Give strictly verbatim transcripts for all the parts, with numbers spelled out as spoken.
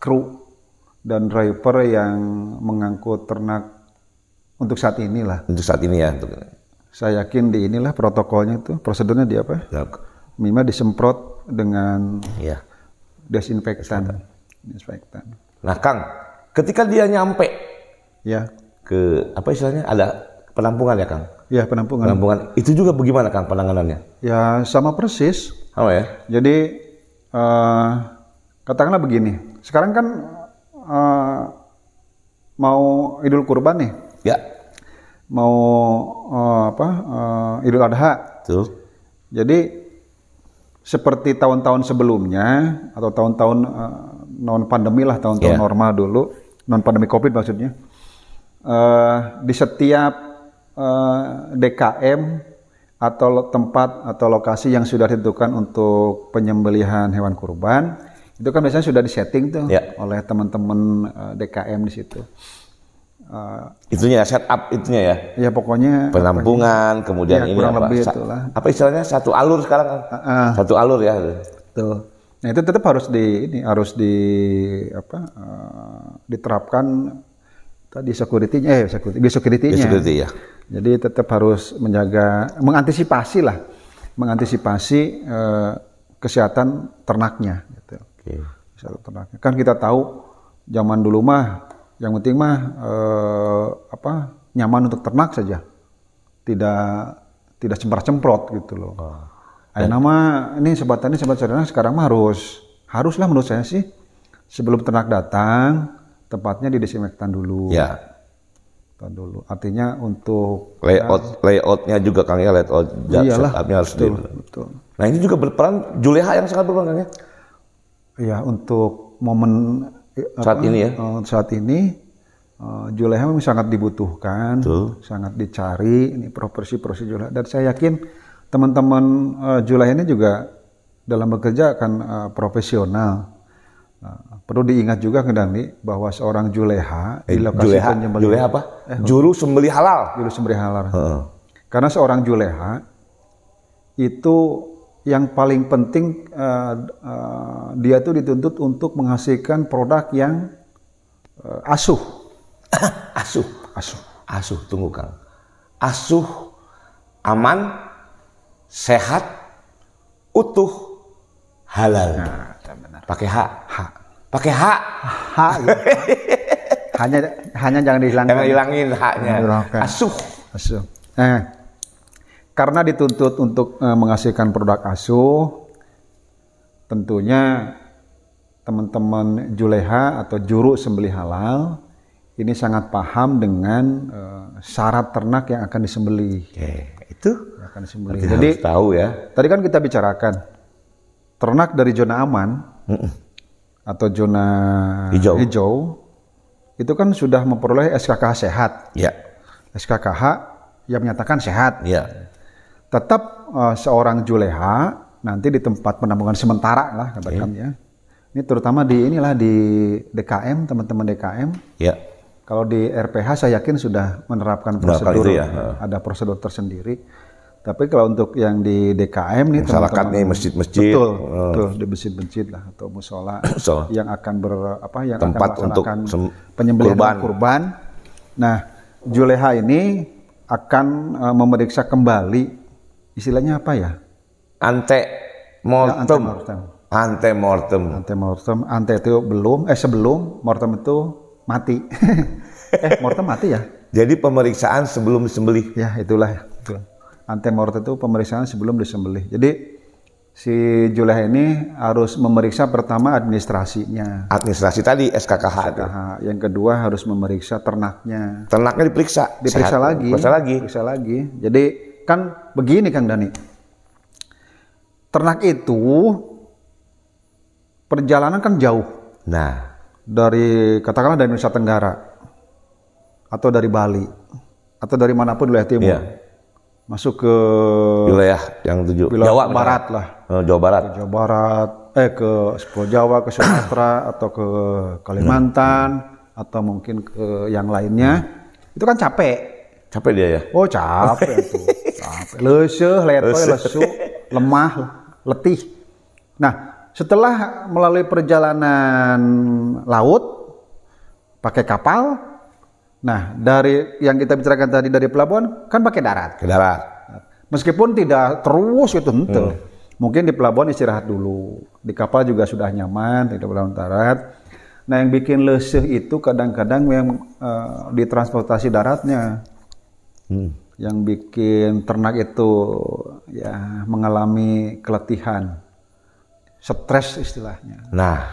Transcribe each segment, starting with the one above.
kru dan driver yang mengangkut ternak untuk saat inilah. Untuk saat ini ya. Untuk... Saya yakin di inilah protokolnya itu, prosedurnya di apa? Ya. Mima disemprot dengan ya. desinfektan. Desinfektan. Nah, Kang, ketika dia nyampe ya ke apa istilahnya ada penampungan ya, Kang? Ya, penampungan. Penampungan itu juga bagaimana, Kang, penanganannya? Ya, sama persis. Oh ya. Jadi uh, katakanlah begini. Sekarang kan uh, mau Idul Kurban nih. Ya. Mau uh, apa uh, Idul Adha. Tuh. Jadi seperti tahun-tahun sebelumnya atau tahun-tahun uh, non pandemi lah, tahun-tahun yeah. normal dulu, non pandemi Covid maksudnya. Uh, di setiap uh, D K M atau tempat atau lokasi yang sudah ditentukan untuk penyembelihan hewan kurban, itu kan biasanya sudah disetting tuh yeah. oleh teman-teman uh, D K M di situ. Uh, itunya setup itunya ya. Ya pokoknya penampungan, kemudian ya, ini apa, itulah. apa istilahnya satu alur sekarang kan? Uh, uh, satu alur ya. Tuh. Nah itu tetap harus di ini harus di apa uh, diterapkan tadi security-nya eh security, security-nya. Security, ya. Jadi tetap harus menjaga mengantisipasi lah mengantisipasi uh, kesehatan ternaknya gitu. Okay. Kesehatan ternaknya. Kan kita tahu zaman dulu mah yang penting mah eh, apa nyaman untuk ternak saja, tidak tidak cemprot-cemprot gitu loh. Oh. Ada nama ini sebatannya sebat ternak sekarang mah harus haruslah menurut saya sih sebelum ternak datang tempatnya didesinfektan dulu. Ya. Tan dulu. Artinya untuk layout ya, layoutnya juga Kang ya layout setupnya harus betul, di. Betul. Nah ini juga berperan Juleha yang sangat berperan Kang ya. Iya untuk momen saat apa, ini ya saat ini uh, Juleha memang sangat dibutuhkan. Betul. Sangat dicari ini profesi-profesi Juleha dan saya yakin teman-teman uh, Juleha ini juga dalam bekerja akan uh, profesional. Uh, perlu diingat juga Kendani bahwa seorang Juleha eh, di lokasi Juleha, penyembelihan Juleha apa? Eh, juru sembelih halal juru sembelih halal uh. Karena seorang Juleha itu yang paling penting uh, uh, dia tuh dituntut untuk menghasilkan produk yang uh, asuh. asuh, asuh, asuh. Tunggu Kang, asuh, aman, sehat, utuh, halal. Nah, benar. Pakai H, H, pakai H, H. Gitu. hanya, hanya jangan dihilangkan. Jangan hilangin H-nya. Asuh, asuh. Eh. Karena dituntut untuk uh, menghasilkan produk asuh, tentunya teman-teman Juleha atau juru sembelih halal ini sangat paham dengan uh, syarat ternak yang akan disembelih. Oke, itu yang akan disembelih. Jadi harus tahu ya. Tadi kan kita bicarakan ternak dari zona aman Mm-mm. atau zona hijau. hijau, itu kan sudah memperoleh S K K sehat. Ya. S K K H yang menyatakan sehat. Ya. Tetap uh, seorang Juleha nanti di tempat penampungan sementara lah katakan yeah. ya. Ini terutama di inilah di D K M teman-teman D K M. Ya. Yeah. Kalau di R P H saya yakin sudah menerapkan prosedur itu, ya. Ada prosedur tersendiri. Tapi kalau untuk yang di D K M nih masyarakat nih masjid-masjid betul, oh. betul di masjid-masjid lah atau musola yang akan ber apa yang tempat akan untuk penyembelihan kurban. kurban. Nah, Juleha ini akan uh, memeriksa kembali istilahnya apa ya? Ante mortem. Ante mortem. Ante mortem. Ante itu belum, eh sebelum mortem itu mati. eh mortem mati ya? Jadi pemeriksaan sebelum disembelih. Ya itulah. Betul. Ante mortem itu pemeriksaan sebelum disembelih. Jadi si Juleha ini harus memeriksa pertama administrasinya. Administrasi tadi S K K H. S K K H. Yang kedua harus memeriksa ternaknya. Ternaknya diperiksa. Diperiksa sehat. lagi. Diperiksa lagi. Diperiksa lagi. Jadi kan begini Kang Dani. Ternak itu perjalanan kan jauh. Nah, dari katakanlah dari Nusa Tenggara atau dari Bali atau dari manapun wilayah timur. Iya. Masuk ke wilayah yang tujuh Jawa Barat lah. Jawa Barat. Ke Jawa Barat, eh ke Pulau Jawa, ke Sumatera atau ke Kalimantan hmm. atau mungkin ke yang lainnya. Hmm. Itu kan capek. Capek dia ya. Oh, capek tuh. Capek. Leuseuh, letoy, lesu, lemah, letih. Nah, setelah melalui perjalanan laut pakai kapal, nah dari yang kita bicarakan tadi dari pelabuhan kan pakai darat. Ke darat. Meskipun tidak terus itu tentu. Hmm. Mungkin di pelabuhan istirahat dulu, di kapal juga sudah nyaman, tidak pelabuhan darat. Nah yang bikin leseh itu kadang-kadang yang uh, di transportasi daratnya, hmm. yang bikin ternak itu ya mengalami keletihan, stres istilahnya. Nah,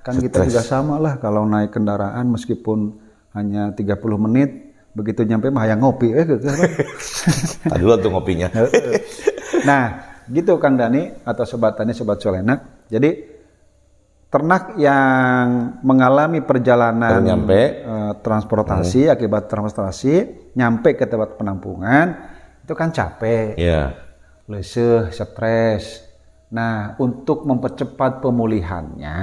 kan stress. Kita juga sama lah kalau naik kendaraan meskipun hanya tiga puluh menit, begitu nyampe mah yang ngopi. Eh, tadi dulu tuh ngopinya. Nah. Gitu Kang Dani atau Sobat Tani, Sobat Solenak. Jadi ternak yang mengalami perjalanan nyampe, eh, transportasi hmm. akibat transportasi nyampe ke tempat penampungan itu kan capek, yeah. leseh, stres. Nah untuk mempercepat pemulihannya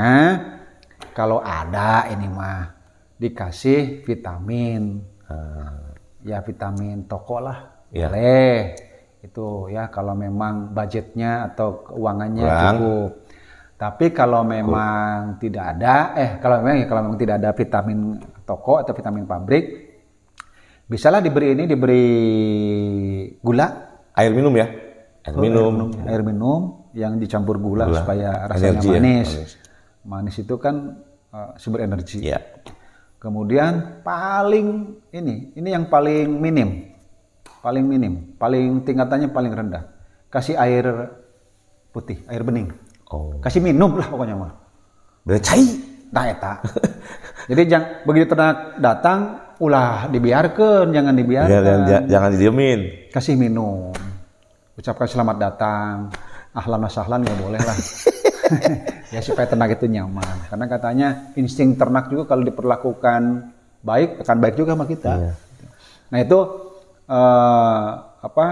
kalau ada ini mah dikasih vitamin, hmm. ya vitamin toko lah, yeah. boleh. Itu ya kalau memang budgetnya atau keuangannya Kurang. cukup. Tapi kalau memang Kur. tidak ada, eh kalau memang kalau memang tidak ada vitamin toko atau vitamin pabrik, bisalah diberi ini diberi gula, air minum ya, air oh, minum, air minum, air minum yang dicampur gula, gula. supaya rasanya energi, manis. Ya. Manis itu kan uh, sumber energi. Ya. Kemudian paling ini, ini yang paling minim. Paling minim, paling tingkatannya paling rendah. Kasih air putih, air bening. Oh. Kasih minum lah pokoknya mah. Bercai, tak eta. Jadi jangan begitu ternak datang, ulah dibiarkan, jangan dibiarkan. Ya, ya, ya, jangan didiemin. Kasih minum. Ucapkan selamat datang. Ahlan wa sahlan nggak boleh lah. Ya supaya ternak itu nyaman. Karena katanya insting ternak juga kalau diperlakukan baik akan baik juga sama kita. Ya. Nah itu. Uh, apa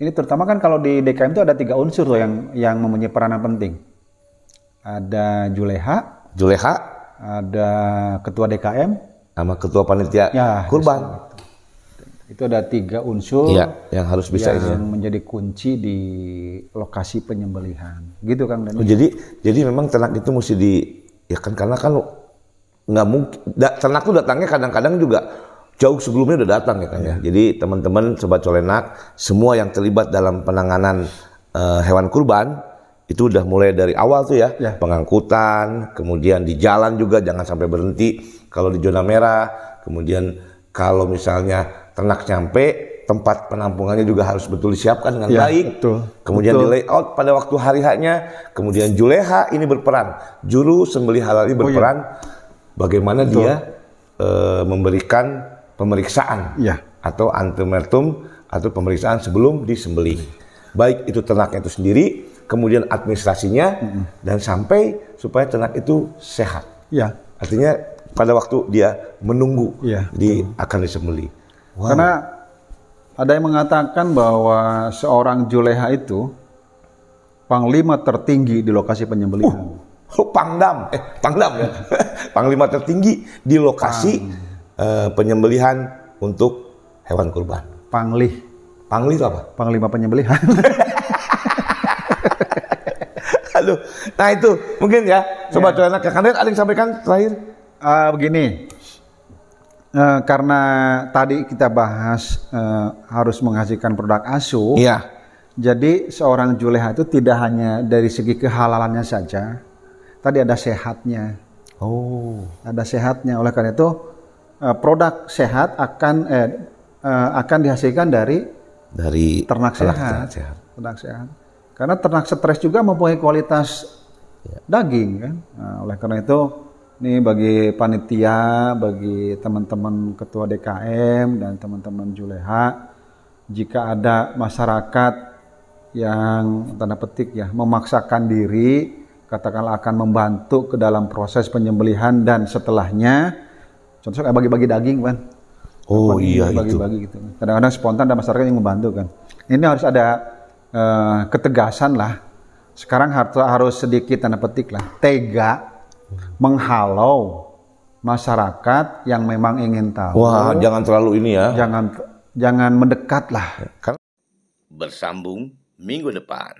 ini terutama kan kalau di D K M itu ada tiga unsur tuh yang yang mempunyai peranan penting. Ada Juleha, Juleha, ada ketua D K M, sama ketua panitia ya, kurban. Itu. itu ada tiga unsur ya, yang harus bisa yang ini. menjadi kunci di lokasi penyembelihan. Gitu Kang Dani. Oh, jadi jadi memang ternak itu mesti di ya kan karena kan nggak mungkin da, ternak tuh datangnya kadang-kadang juga jauh sebelumnya udah datang ya kan ya. Jadi teman-teman Sobat Colenak semua yang terlibat dalam penanganan uh, hewan kurban itu udah mulai dari awal tuh ya, ya. Pengangkutan, kemudian di jalan juga jangan sampai berhenti kalau di zona merah. Kemudian kalau misalnya ternak nyampe tempat penampungannya juga harus betul disiapkan dengan ya, baik. Betul. Kemudian betul. di layout pada waktu hari haknya. Kemudian Juleha ini berperan, juru sembelih halal ini berperan oh, ya. bagaimana betul. dia uh, memberikan pemeriksaan ya. atau ante mortem atau pemeriksaan sebelum disembelih, baik itu ternaknya itu sendiri, kemudian administrasinya mm-hmm. dan sampai supaya ternak itu sehat. Ya. Artinya pada waktu dia menunggu ya. di akan disembelih. Wow. Karena ada yang mengatakan bahwa seorang Juleha itu panglima tertinggi di lokasi penyembelihan. Uh, oh, pangdam, eh, pangdam ya, panglima tertinggi di lokasi. Pang. Uh, penyembelihan untuk hewan kurban. Panglih. Panglih itu apa? Panglima penyembelihan. Aduh, nah itu mungkin ya, Sobat Colenak. Kang Dani ada yang sampaikan terakhir? Uh, begini, uh, karena tadi kita bahas uh, harus menghasilkan produk asuh. Iya. Jadi seorang Juleha itu tidak hanya dari segi kehalalannya saja, tadi ada sehatnya. Oh. Ada sehatnya. Oleh karena itu. Produk sehat akan eh, akan dihasilkan dari dari ternak, ternak, sehat. ternak sehat, ternak sehat. Karena ternak stres juga mempunyai kualitas ya. daging kan. Nah, oleh karena itu, ini bagi panitia, bagi teman-teman ketua D K M dan teman-teman Juleha, jika ada masyarakat yang tanda petik ya memaksakan diri, katakanlah akan membantu ke dalam proses penyembelihan dan setelahnya. Contohnya kayak bagi-bagi daging kan. Oh bagi, iya bagi, itu. Bagi-bagi gitu. Kadang-kadang spontan ada masyarakat yang membantu kan. Ini harus ada uh, ketegasan lah. Sekarang harus, harus sedikit tanda petik lah. Tega menghalau masyarakat yang memang ingin tahu. Wah jangan terlalu ini ya. Jangan jangan mendekat lah. Bersambung minggu depan.